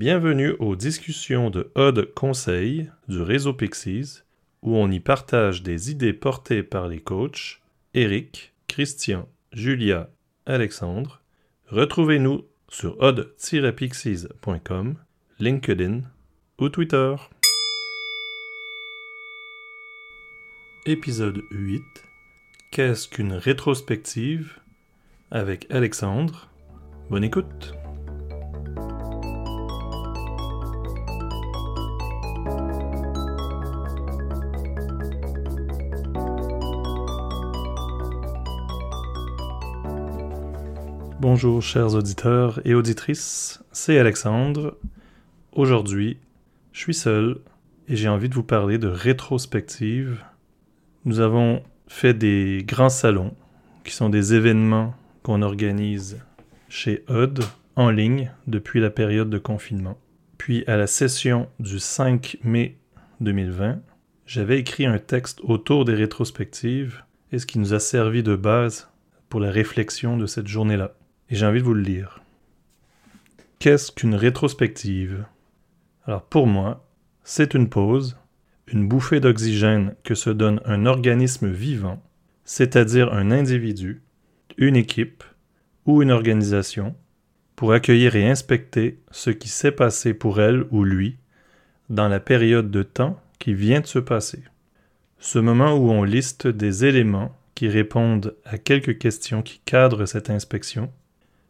Bienvenue aux discussions de Odd Conseil du réseau Pixies, où on y partage des idées portées par les coachs Eric, Christian, Julia, Alexandre. Retrouvez-nous sur odd-pixies.com, LinkedIn ou Twitter. Épisode 8. Qu'est-ce qu'une rétrospective? Avec Alexandre. Bonne écoute! Bonjour chers auditeurs et auditrices, c'est Alexandre. Aujourd'hui, je suis seul et j'ai envie de vous parler de rétrospective. Nous avons fait des grands salons, qui sont des événements qu'on organise chez Oddes en ligne depuis la période de confinement. Puis à la session du 5 mai 2020, j'avais écrit un texte autour des rétrospectives et ce qui nous a servi de base pour la réflexion de cette journée-là. Et j'ai envie de vous le lire. Qu'est-ce qu'une rétrospective? Alors pour moi, c'est une pause, une bouffée d'oxygène que se donne un organisme vivant, c'est-à-dire un individu, une équipe ou une organisation, pour accueillir et inspecter ce qui s'est passé pour elle ou lui dans la période de temps qui vient de se passer. Ce moment où on liste des éléments qui répondent à quelques questions qui cadrent cette inspection,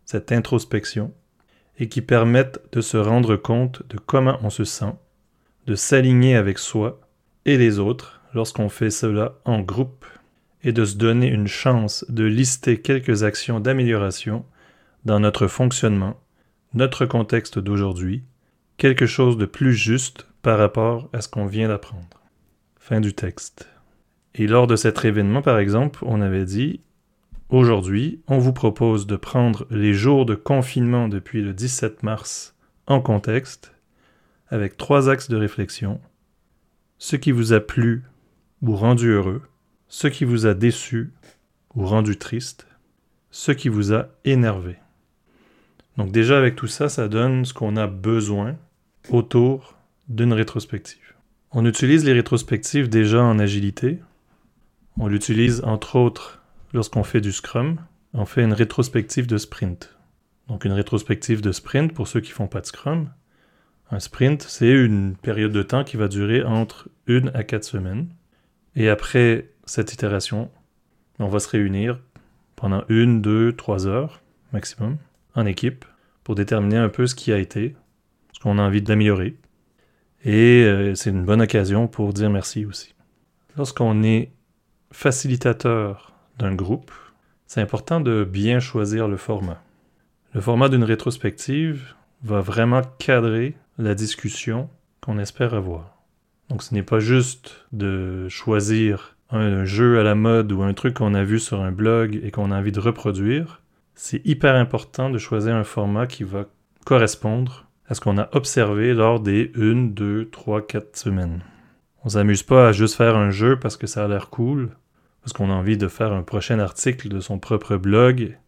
cette introspection, et qui permettent de se rendre compte de comment on se sent, de s'aligner avec soi et les autres lorsqu'on fait cela en groupe, et de se donner une chance de lister quelques actions d'amélioration dans notre fonctionnement, notre contexte d'aujourd'hui, quelque chose de plus juste par rapport à ce qu'on vient d'apprendre. Fin du texte. Et lors de cet événement, par exemple, on avait dit: aujourd'hui, on vous propose de prendre les jours de confinement depuis le 17 mars en contexte, avec 3 axes de réflexion: ce qui vous a plu ou rendu heureux, ce qui vous a déçu ou rendu triste, ce qui vous a énervé. Donc déjà avec tout ça, ça donne ce qu'on a besoin autour d'une rétrospective. On utilise les rétrospectives déjà en agilité. On l'utilise entre autres lorsqu'on fait du Scrum, on fait une rétrospective de sprint. Donc une rétrospective de sprint, pour ceux qui ne font pas de Scrum, un sprint, c'est une période de temps qui va durer entre 1 à 4 semaines. Et après cette itération, on va se réunir pendant 1, 2, 3 heures maximum, en équipe, pour déterminer un peu ce qui a été, ce qu'on a envie d'améliorer. Et c'est une bonne occasion pour dire merci aussi. Lorsqu'on est facilitateur d'un groupe, c'est important de bien choisir le format. Le format d'une rétrospective va vraiment cadrer la discussion qu'on espère avoir. Donc ce n'est pas juste de choisir un jeu à la mode ou un truc qu'on a vu sur un blog et qu'on a envie de reproduire. C'est hyper important de choisir un format qui va correspondre à ce qu'on a observé lors des 1, 2, 3, 4 semaines. On ne s'amuse pas à juste faire un jeu parce que ça a l'air cool, parce qu'on a envie de faire un prochain article de son propre blog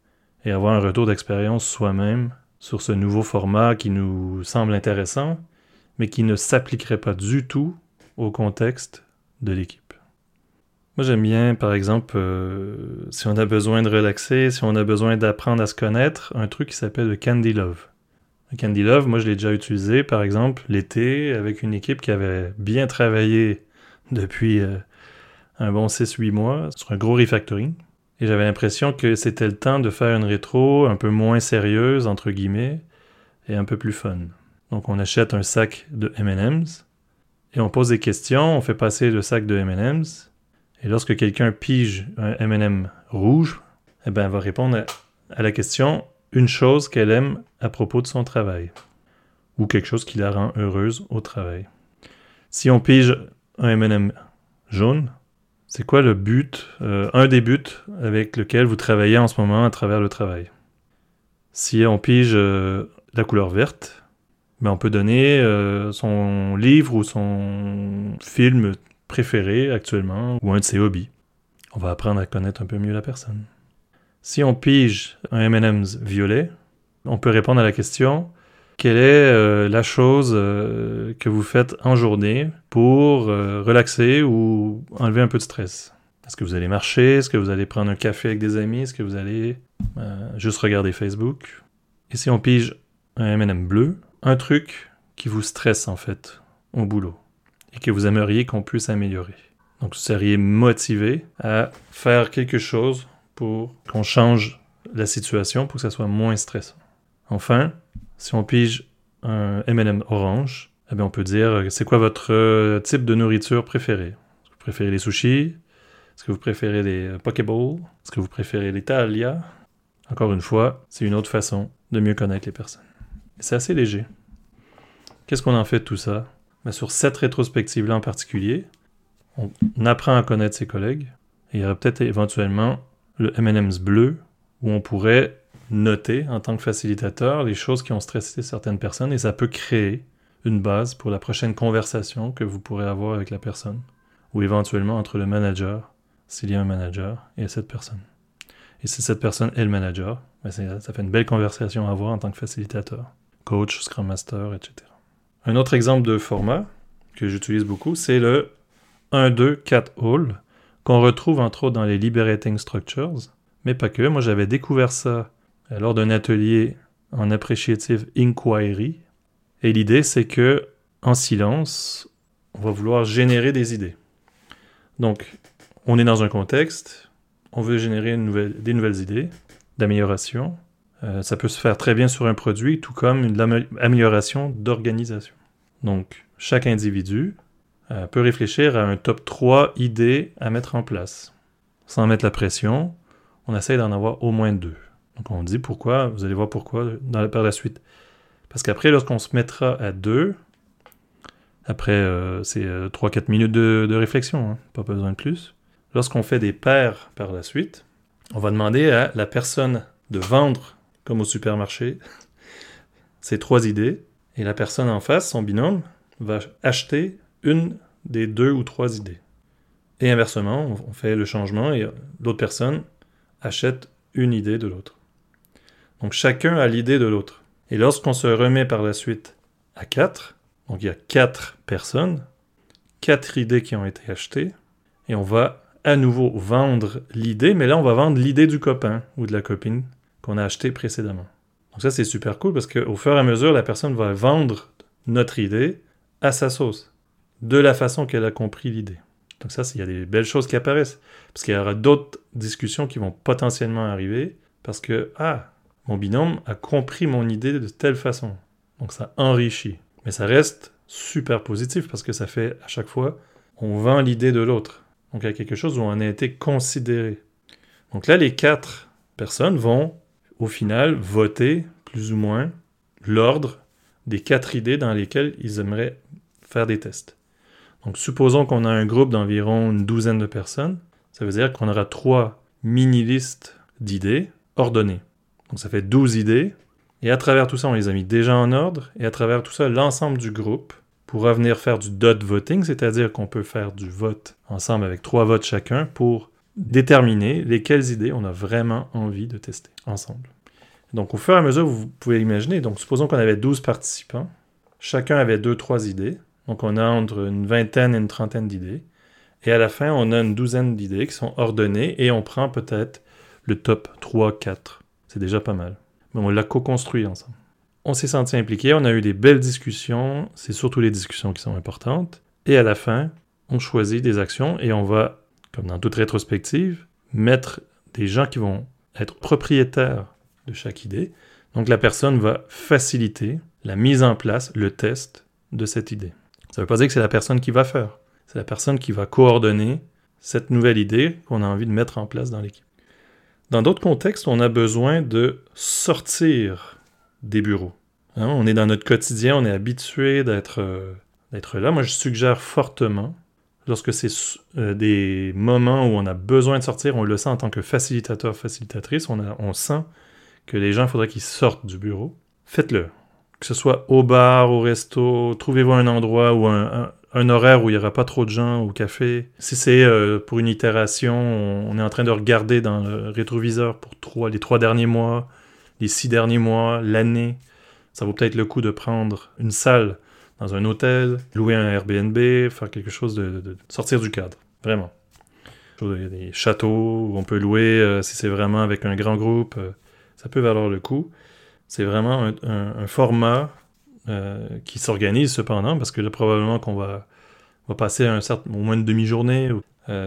et avoir un retour d'expérience soi-même sur ce nouveau format qui nous semble intéressant, mais qui ne s'appliquerait pas du tout au contexte de l'équipe. Moi j'aime bien, par exemple, si on a besoin de relaxer, si on a besoin d'apprendre à se connaître, un truc qui s'appelle le Candy Love. Le Candy Love, moi je l'ai déjà utilisé, par exemple, l'été, avec une équipe qui avait bien travaillé depuis un bon 6-8 mois sur un gros refactoring. Et j'avais l'impression que c'était le temps de faire une rétro un peu moins sérieuse, entre guillemets, et un peu plus fun. Donc on achète un sac de M&M's, et on pose des questions, on fait passer le sac de M&M's, et lorsque quelqu'un pige un M&M rouge, eh ben, elle va répondre à la question une chose qu'elle aime à propos de son travail, ou quelque chose qui la rend heureuse au travail. Si on pige un M&M jaune, c'est quoi le but, un des buts avec lequel vous travaillez en ce moment à travers le travail? Si on pige la couleur verte, ben on peut donner son livre ou son film préféré actuellement, ou un de ses hobbies. On va apprendre à connaître un peu mieux la personne. Si on pige un M&M's violet, on peut répondre à la question « quelle est la chose que vous faites en journée pour relaxer ou enlever un peu de stress? Est-ce que vous allez marcher? Est-ce que vous allez prendre un café avec des amis? Est-ce que vous allez juste regarder Facebook? Et si on pige un M&M bleu, un truc qui vous stresse en fait au boulot et que vous aimeriez qu'on puisse améliorer. Donc vous seriez motivé à faire quelque chose pour qu'on change la situation pour que ça soit moins stressant. Enfin, si on pige un M&M orange, eh bien on peut dire c'est quoi votre type de nourriture préférée. Est-ce que vous préférez les sushis? Est-ce que vous préférez les pokeballs? Est-ce que vous préférez les thalia? Encore une fois, c'est une autre façon de mieux connaître les personnes. Et c'est assez léger. Qu'est-ce qu'on en fait de tout ça? Ben, sur cette rétrospective-là en particulier, on apprend à connaître ses collègues. Et il y aurait peut-être éventuellement le M&M's bleu où on pourrait noter en tant que facilitateur les choses qui ont stressé certaines personnes et ça peut créer une base pour la prochaine conversation que vous pourrez avoir avec la personne ou éventuellement entre le manager, s'il y a un manager, et cette personne. Et si cette personne est le manager, ben ça fait une belle conversation à avoir en tant que facilitateur, coach, Scrum Master, etc. Un autre exemple de format que j'utilise beaucoup, c'est le 1-2-4-all qu'on retrouve entre autres dans les Liberating Structures, mais pas que. Moi, j'avais découvert ça lors d'un atelier en Appreciative Inquiry. Et l'idée, c'est que en silence, on va vouloir générer des idées. Donc, on est dans un contexte, on veut générer des nouvelles idées d'amélioration. Ça peut se faire très bien sur un produit, tout comme une amélioration d'organisation. Donc, chaque individu peut réfléchir à un top 3 idées à mettre en place. Sans mettre la pression, on essaie d'en avoir au moins 2. Donc, on dit pourquoi, vous allez voir pourquoi par la suite. Parce qu'après, lorsqu'on se mettra à 2, après c'est 3-4 minutes de réflexion, hein, pas besoin de plus. Lorsqu'on fait des paires par la suite, on va demander à la personne de vendre, comme au supermarché, ces 3 idées, et la personne en face, son binôme, va acheter une des 2 ou 3 idées. Et inversement, on fait le changement et l'autre personne achète une idée de l'autre. Donc chacun a l'idée de l'autre. Et lorsqu'on se remet par la suite à 4, donc il y a 4 personnes, 4 idées qui ont été achetées, et on va à nouveau vendre l'idée, mais là on va vendre l'idée du copain ou de la copine qu'on a acheté précédemment. Donc ça c'est super cool parce qu'au fur et à mesure, la personne va vendre notre idée à sa sauce, de la façon qu'elle a compris l'idée. Donc ça, il y a des belles choses qui apparaissent, parce qu'il y aura d'autres discussions qui vont potentiellement arriver, parce que, mon binôme a compris mon idée de telle façon. Donc ça enrichit. Mais ça reste super positif, parce que ça fait, à chaque fois, on vend l'idée de l'autre. Donc il y a quelque chose où on a été considéré. Donc là, les 4 personnes vont, au final, voter, plus ou moins, l'ordre des 4 idées dans lesquelles ils aimeraient faire des tests. Donc, supposons qu'on a un groupe d'environ une 12aine de personnes. Ça veut dire qu'on aura 3 mini-listes d'idées ordonnées. Donc, ça fait 12 idées. Et à travers tout ça, on les a mis déjà en ordre. Et à travers tout ça, l'ensemble du groupe pourra venir faire du dot voting, c'est-à-dire qu'on peut faire du vote ensemble avec 3 votes chacun pour déterminer lesquelles idées on a vraiment envie de tester ensemble. Donc, au fur et à mesure, vous pouvez imaginer. Donc, supposons qu'on avait 12 participants. Chacun avait 2-3 idées. Donc, on a entre une vingtaine et une trentaine d'idées. Et à la fin, on a une 12aine d'idées qui sont ordonnées et on prend peut-être le top 3-4. C'est déjà pas mal. Mais on l'a co-construit ensemble. On s'est senti impliqué, on a eu des belles discussions. C'est surtout les discussions qui sont importantes. Et à la fin, on choisit des actions et on va, comme dans toute rétrospective, mettre des gens qui vont être propriétaires de chaque idée. Donc, la personne va faciliter la mise en place, le test de cette idée. Ça ne veut pas dire que c'est la personne qui va faire. C'est la personne qui va coordonner cette nouvelle idée qu'on a envie de mettre en place dans l'équipe. Dans d'autres contextes, on a besoin de sortir des bureaux. Hein, on est dans notre quotidien, on est habitué d'être là. Moi, je suggère fortement, lorsque c'est des moments où on a besoin de sortir, on le sent en tant que facilitateur, facilitatrice, on sent que les gens, il faudrait qu'ils sortent du bureau. Faites-le. Que ce soit au bar, au resto, trouvez-vous un endroit ou un horaire où il n'y aura pas trop de gens, au café. Si c'est pour une itération, on est en train de regarder dans le rétroviseur pour les 3 derniers mois, les 6 derniers mois, l'année. Ça vaut peut-être le coup de prendre une salle dans un hôtel, louer un Airbnb, faire quelque chose de sortir du cadre, vraiment. Il y a des châteaux où on peut louer, si c'est vraiment avec un grand groupe, ça peut valoir le coup. C'est vraiment un format qui s'organise cependant, parce que là, probablement qu'on va passer au moins une demi-journée.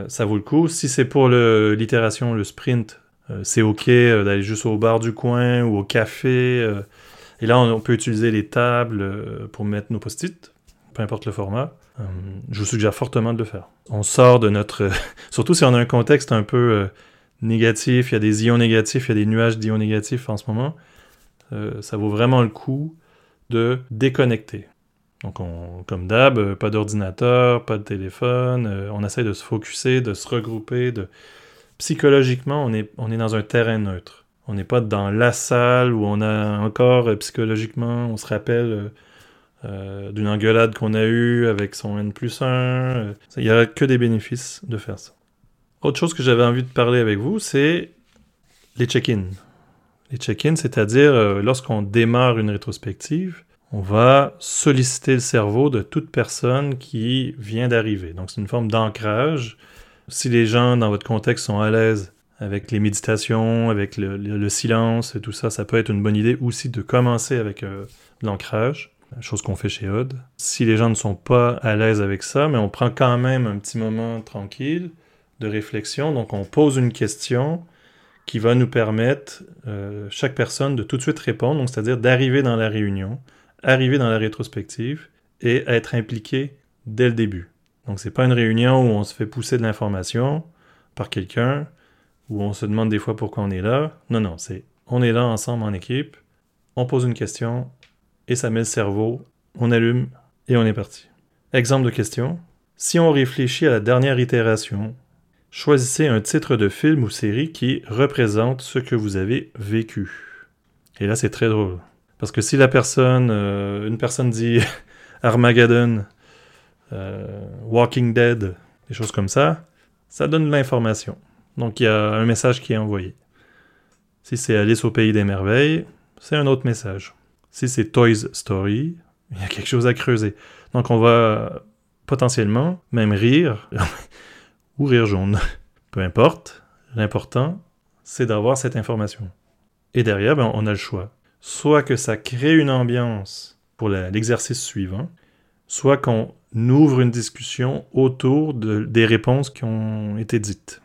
Ça vaut le coup. Si c'est pour l'itération, le sprint, c'est OK d'aller juste au bar du coin ou au café. Et là, on peut utiliser les tables pour mettre nos post-it, peu importe le format. Je vous suggère fortement de le faire. On sort de notre... surtout si on a un contexte un peu négatif, il y a des ions négatifs, il y a des nuages d'ions négatifs en ce moment, ça vaut vraiment le coup de déconnecter. Donc, comme d'hab, pas d'ordinateur, pas de téléphone, on essaie de se focusser, de se regrouper. Psychologiquement, on est dans un terrain neutre. On n'est pas dans la salle où on a encore, psychologiquement, on se rappelle... d'une engueulade qu'on a eue avec son N+1. Il n'y a que des bénéfices de faire ça. Autre chose que j'avais envie de parler avec vous, c'est les check-ins. Les check-ins, c'est-à-dire lorsqu'on démarre une rétrospective, on va solliciter le cerveau de toute personne qui vient d'arriver. Donc c'est une forme d'ancrage. Si les gens dans votre contexte sont à l'aise avec les méditations, avec le silence et tout ça, ça peut être une bonne idée aussi de commencer avec l'ancrage. Chose qu'on fait chez Oddes. Si les gens ne sont pas à l'aise avec ça, mais on prend quand même un petit moment tranquille de réflexion, donc on pose une question qui va nous permettre, chaque personne, de tout de suite répondre, donc c'est-à-dire d'arriver dans la réunion, arriver dans la rétrospective et être impliqué dès le début. Donc c'est pas une réunion où on se fait pousser de l'information par quelqu'un, où on se demande des fois pourquoi on est là. Non, c'est on est là ensemble en équipe, on pose une question, et ça met le cerveau, on allume, et on est parti. Exemple de question. Si on réfléchit à la dernière itération, choisissez un titre de film ou série qui représente ce que vous avez vécu. Et là, c'est très drôle. Parce que si une personne dit Armageddon, Walking Dead, des choses comme ça, ça donne de l'information. Donc, il y a un message qui est envoyé. Si c'est Alice au Pays des Merveilles, c'est un autre message. Si c'est Toy Story, il y a quelque chose à creuser. Donc on va potentiellement même rire, ou rire jaune. Peu importe, l'important, c'est d'avoir cette information. Et derrière, on a le choix. Soit que ça crée une ambiance pour l'exercice suivant, soit qu'on ouvre une discussion autour des réponses qui ont été dites.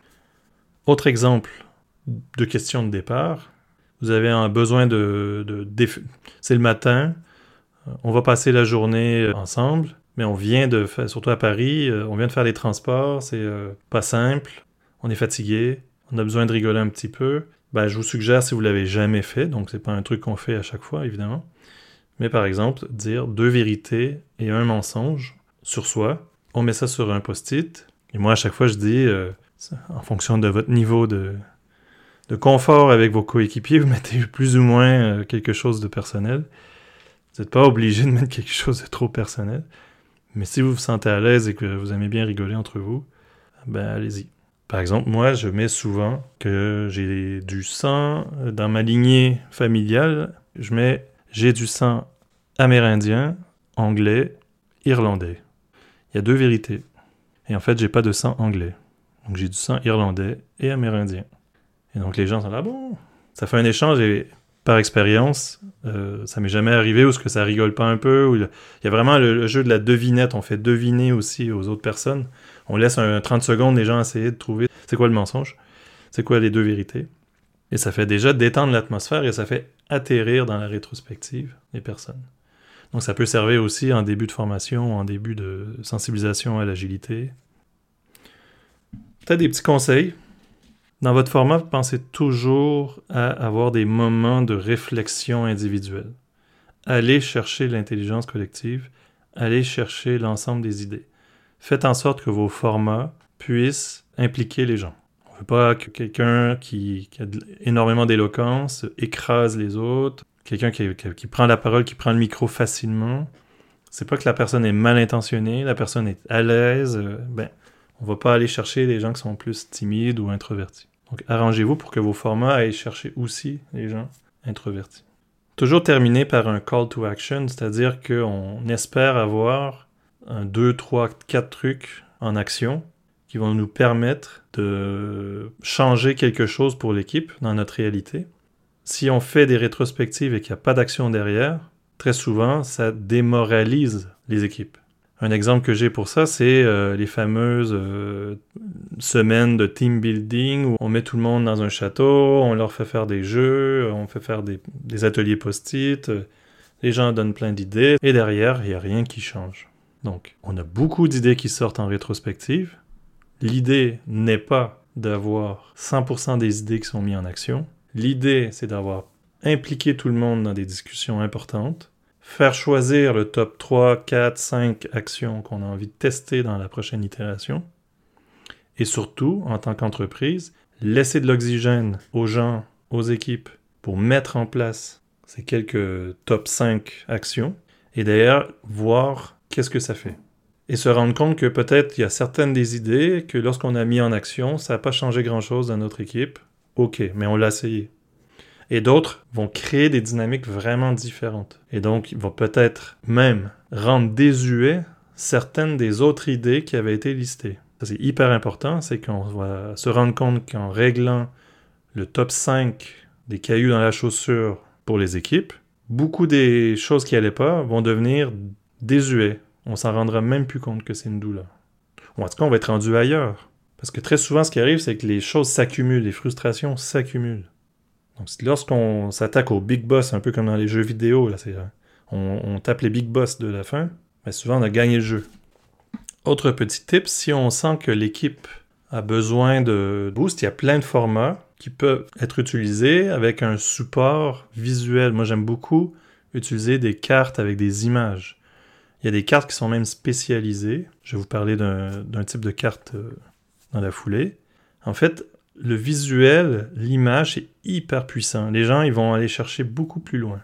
Autre exemple de question de départ. Vous avez un besoin c'est le matin, on va passer la journée ensemble, mais on vient de faire, surtout à Paris, on vient de faire les transports, c'est pas simple, on est fatigué, on a besoin de rigoler un petit peu. Je vous suggère, si vous l'avez jamais fait, donc c'est pas un truc qu'on fait à chaque fois, évidemment, mais par exemple, dire 2 vérités et 1 mensonge sur soi, on met ça sur un post-it, et moi à chaque fois je dis, en fonction de votre niveau de confort avec vos coéquipiers, vous mettez plus ou moins quelque chose de personnel. Vous n'êtes pas obligé de mettre quelque chose de trop personnel. Mais si vous vous sentez à l'aise et que vous aimez bien rigoler entre vous, allez-y. Par exemple, moi, je mets souvent que j'ai du sang dans ma lignée familiale. Je mets « j'ai du sang amérindien, anglais, irlandais ». Il y a 2 vérités. Et en fait, j'ai pas de sang anglais. Donc j'ai du sang irlandais et amérindien. Et donc les gens sont là, bon, ça fait un échange et par expérience, ça m'est jamais arrivé où ce que ça rigole pas un peu, où il y a vraiment le jeu de la devinette, on fait deviner aussi aux autres personnes, on laisse 30 secondes les gens essayer de trouver c'est quoi le mensonge, c'est quoi les 2 vérités, et ça fait déjà détendre l'atmosphère et ça fait atterrir dans la rétrospective les personnes. Donc ça peut servir aussi en début de formation, en début de sensibilisation à l'agilité. Peut-être des petits conseils. Dans votre format, pensez toujours à avoir des moments de réflexion individuelle. Allez chercher l'intelligence collective, allez chercher l'ensemble des idées. Faites en sorte que vos formats puissent impliquer les gens. On ne veut pas que quelqu'un qui a énormément d'éloquence écrase les autres, quelqu'un qui prend la parole, qui prend le micro facilement. C'est pas que la personne est mal intentionnée, la personne est à l'aise. On ne va pas aller chercher les gens qui sont plus timides ou introvertis. Donc, arrangez-vous pour que vos formats aillent chercher aussi les gens introvertis. Toujours terminé par un call to action, c'est-à-dire qu'on espère avoir un 2, 3, 4 trucs en action qui vont nous permettre de changer quelque chose pour l'équipe dans notre réalité. Si on fait des rétrospectives et qu'il n'y a pas d'action derrière, très souvent, ça démoralise les équipes. Un exemple que j'ai pour ça, c'est les fameuses semaines de team building où on met tout le monde dans un château, on leur fait faire des jeux, on fait faire des ateliers post-it, les gens donnent plein d'idées, et derrière, il n'y a rien qui change. Donc, on a beaucoup d'idées qui sortent en rétrospective. L'idée n'est pas d'avoir 100% des idées qui sont mises en action. L'idée, c'est d'avoir impliqué tout le monde dans des discussions importantes, faire choisir le top 3, 4, 5 actions qu'on a envie de tester dans la prochaine itération. Et surtout, en tant qu'entreprise, laisser de l'oxygène aux gens, aux équipes, pour mettre en place ces quelques top 5 actions. Et d'ailleurs, voir qu'est-ce que ça fait. Et se rendre compte que peut-être il y a certaines des idées que lorsqu'on a mis en action, ça n'a pas changé grand-chose dans notre équipe. OK, mais on l'a essayé. Et d'autres vont créer des dynamiques vraiment différentes. Et donc, ils vont peut-être même rendre désuets certaines des autres idées qui avaient été listées. Ça, c'est hyper important, c'est qu'on va se rendre compte qu'en réglant le top 5 des cailloux dans la chaussure pour les équipes, beaucoup des choses qui n'allaient pas vont devenir désuets. On s'en rendra même plus compte que c'est une douleur. Ou en tout cas, on va être rendu ailleurs. Parce que très souvent, ce qui arrive, c'est que les choses s'accumulent, les frustrations s'accumulent. Donc, lorsqu'on s'attaque au big boss, un peu comme dans les jeux vidéo, là, on tape les big boss de la fin, mais souvent on a gagné le jeu. Autre petit tip, si on sent que l'équipe a besoin de boost, il y a plein de formats qui peuvent être utilisés avec un support visuel. Moi, j'aime beaucoup utiliser des cartes avec des images. Il y a des cartes qui sont même spécialisées. Je vais vous parler d'un type de carte dans la foulée. En fait, le visuel, l'image, est hyper puissant. Les gens, ils vont aller chercher beaucoup plus loin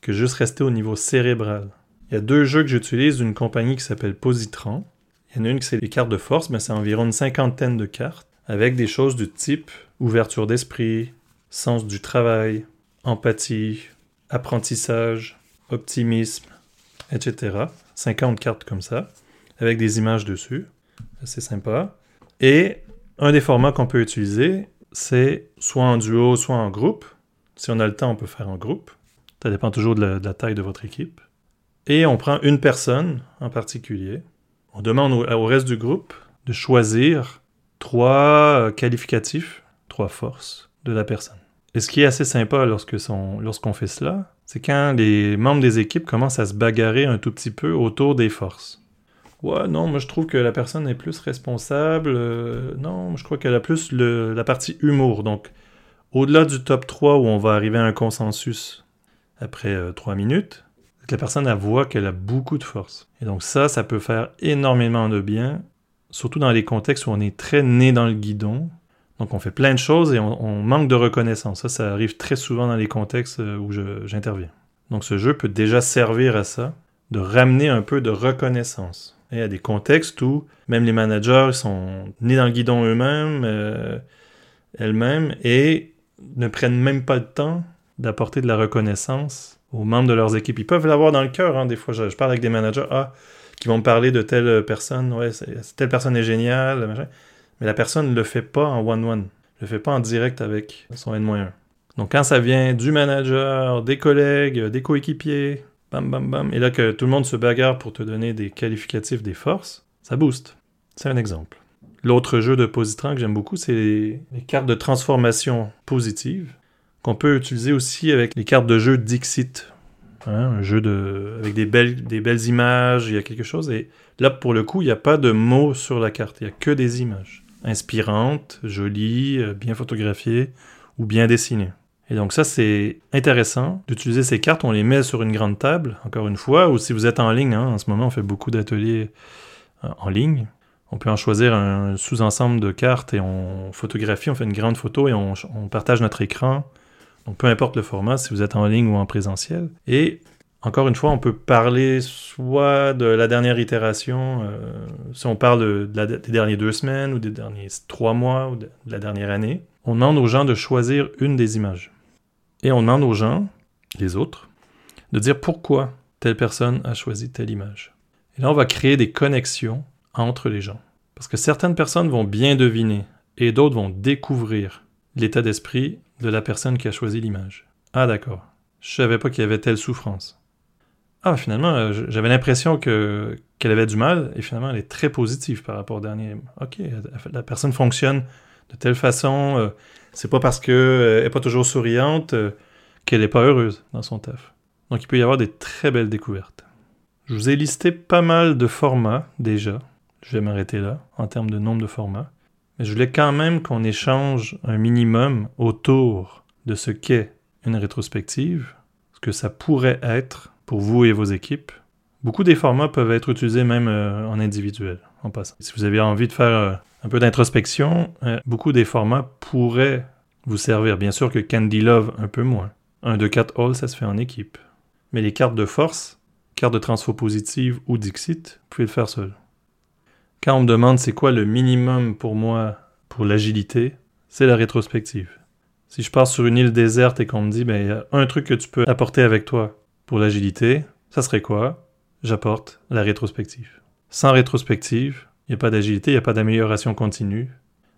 que juste rester au niveau cérébral. Il y a deux jeux que j'utilise d'une compagnie qui s'appelle Positran. Il y en a une qui c'est les cartes de force, mais c'est environ une 50aine de cartes avec des choses du type ouverture d'esprit, sens du travail, empathie, apprentissage, optimisme, etc. 50 cartes comme ça, avec des images dessus. C'est sympa. Et un des formats qu'on peut utiliser, c'est soit en duo, soit en groupe. Si on a le temps, on peut faire en groupe. Ça dépend toujours de la taille de votre équipe. Et on prend une personne en particulier. On demande au reste du groupe de choisir 3 qualificatifs, 3 forces de la personne. Et ce qui est assez sympa lorsqu'on fait cela, c'est quand les membres des équipes commencent à se bagarrer un tout petit peu autour des forces. Ouais, non, moi je trouve que la personne est plus responsable. Non, je crois qu'elle a plus la partie humour. Donc, au-delà du top 3 où on va arriver à un consensus après 3 minutes, la personne, elle voit qu'elle a beaucoup de force. Et donc ça peut faire énormément de bien, surtout dans les contextes où on est très né dans le guidon. Donc, on fait plein de choses et on manque de reconnaissance. Ça arrive très souvent dans les contextes où j'interviens. Donc, ce jeu peut déjà servir à ça, de ramener un peu de reconnaissance. Il y a des contextes où même les managers sont nés dans le guidon eux-mêmes, elles-mêmes, et ne prennent même pas le temps d'apporter de la reconnaissance aux membres de leurs équipes. Ils peuvent l'avoir dans le cœur, hein. Des fois, je parle avec des managers qui vont me parler de telle personne, ouais, telle personne est géniale, machin. Mais la personne ne le fait pas en one-one, ne le fait pas en direct avec son N-1. Donc quand ça vient du manager, des collègues, des coéquipiers, bam, bam, bam. Et là que tout le monde se bagarre pour te donner des qualificatifs des forces, ça booste. C'est un exemple. L'autre jeu de Positran que j'aime beaucoup, c'est les cartes de transformation positive, qu'on peut utiliser aussi avec les cartes de jeu Dixit. Hein, un jeu avec des belles images, il y a quelque chose. Et là, pour le coup, il n'y a pas de mots sur la carte, il n'y a que des images. Inspirantes, jolies, bien photographiées ou bien dessinées. Et donc ça, c'est intéressant d'utiliser ces cartes. On les met sur une grande table, encore une fois, ou si vous êtes en ligne, hein, en ce moment, on fait beaucoup d'ateliers en ligne. On peut en choisir un sous-ensemble de cartes et on photographie, on fait une grande photo et on partage notre écran. Donc peu importe le format, si vous êtes en ligne ou en présentiel. Et encore une fois, on peut parler soit de la dernière itération, si on parle des dernières 2 semaines ou des derniers 3 mois ou de la dernière année. On demande aux gens de choisir une des images. Et on demande aux gens les autres, de dire pourquoi telle personne a choisi telle image. Et là, on va créer des connexions entre les gens. Parce que certaines personnes vont bien deviner et d'autres vont découvrir l'état d'esprit de la personne qui a choisi l'image. Ah d'accord, je savais pas qu'il y avait telle souffrance. Ah finalement, j'avais l'impression qu'elle avait du mal et finalement elle est très positive par rapport au dernier. Ok, la personne fonctionne de telle façon, c'est pas parce qu'elle est pas toujours souriante qu'elle est pas heureuse dans son taf. Donc il peut y avoir des très belles découvertes. Je vous ai listé pas mal de formats déjà. Je vais m'arrêter là en termes de nombre de formats. Mais je voulais quand même qu'on échange un minimum autour de ce qu'est une rétrospective, ce que ça pourrait être pour vous et vos équipes. Beaucoup des formats peuvent être utilisés même en individuel, en passant. Si vous avez envie de faire un peu d'introspection, beaucoup des formats pourraient vous servir. Bien sûr que Candy Love, un peu moins. 1, 2, 4, all, ça se fait en équipe. Mais les cartes de force, cartes de transfo positive ou Dixit, vous pouvez le faire seul. Quand on me demande c'est quoi le minimum pour moi, pour l'agilité, c'est la rétrospective. Si je pars sur une île déserte et qu'on me dit, ben, y a un truc que tu peux apporter avec toi pour l'agilité, ça serait quoi? J'apporte la rétrospective. Sans rétrospective, il n'y a pas d'agilité, il n'y a pas d'amélioration continue,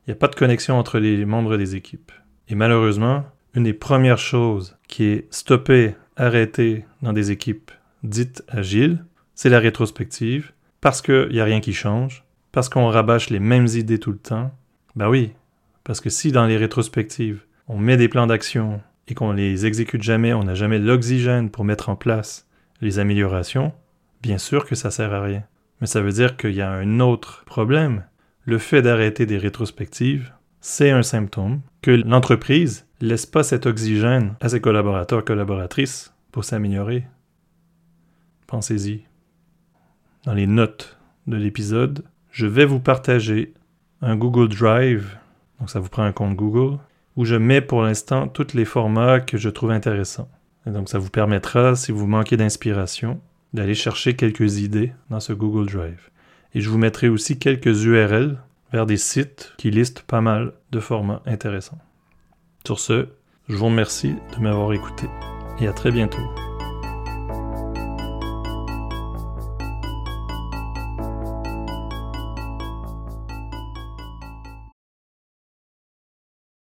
il n'y a pas de connexion entre les membres des équipes. Et malheureusement, une des premières choses qui est stoppée, arrêtée dans des équipes dites agiles, c'est la rétrospective, parce qu'il n'y a rien qui change. Parce qu'on rabâche les mêmes idées tout le temps, ben oui, parce que si dans les rétrospectives, on met des plans d'action et qu'on les exécute jamais, on n'a jamais l'oxygène pour mettre en place les améliorations, bien sûr que ça sert à rien. Mais ça veut dire qu'il y a un autre problème. Le fait d'arrêter des rétrospectives, c'est un symptôme que l'entreprise laisse pas cet oxygène à ses collaborateurs, collaboratrices pour s'améliorer. Pensez-y. Dans les notes de l'épisode, je vais vous partager un Google Drive, donc ça vous prend un compte Google, où je mets pour l'instant tous les formats que je trouve intéressants. Et donc ça vous permettra, si vous manquez d'inspiration, d'aller chercher quelques idées dans ce Google Drive. Et je vous mettrai aussi quelques URL vers des sites qui listent pas mal de formats intéressants. Sur ce, je vous remercie de m'avoir écouté et à très bientôt.